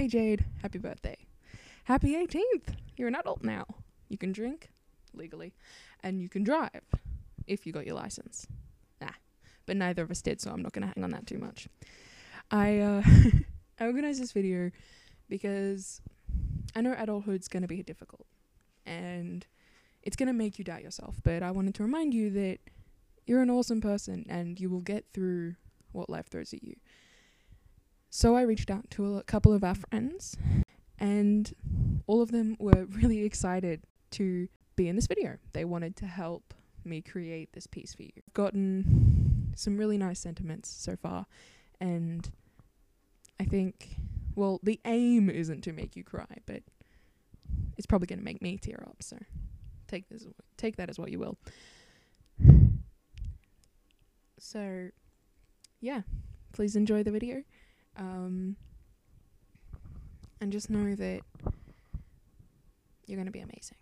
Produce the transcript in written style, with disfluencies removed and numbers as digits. Hey Jade, happy birthday. Happy 18th. You're an adult now. You can drink, legally, and you can drive, if you got your license. Nah, but neither of us did, so I'm not gonna hang on that too much. I organized this video because I know adulthood's gonna be difficult, and it's gonna make you doubt yourself, but I wanted to remind you that you're an awesome person, and you will get through what life throws at you. So I reached out to a couple of our friends, and all of them were really excited to be in this video. They wanted to help me create this piece for you. I've gotten some really nice sentiments so far, and I think, well, the aim isn't to make you cry, but it's probably going to make me tear up, so take that as what you will. So, yeah, please enjoy the video. And just know that you're going to be amazing.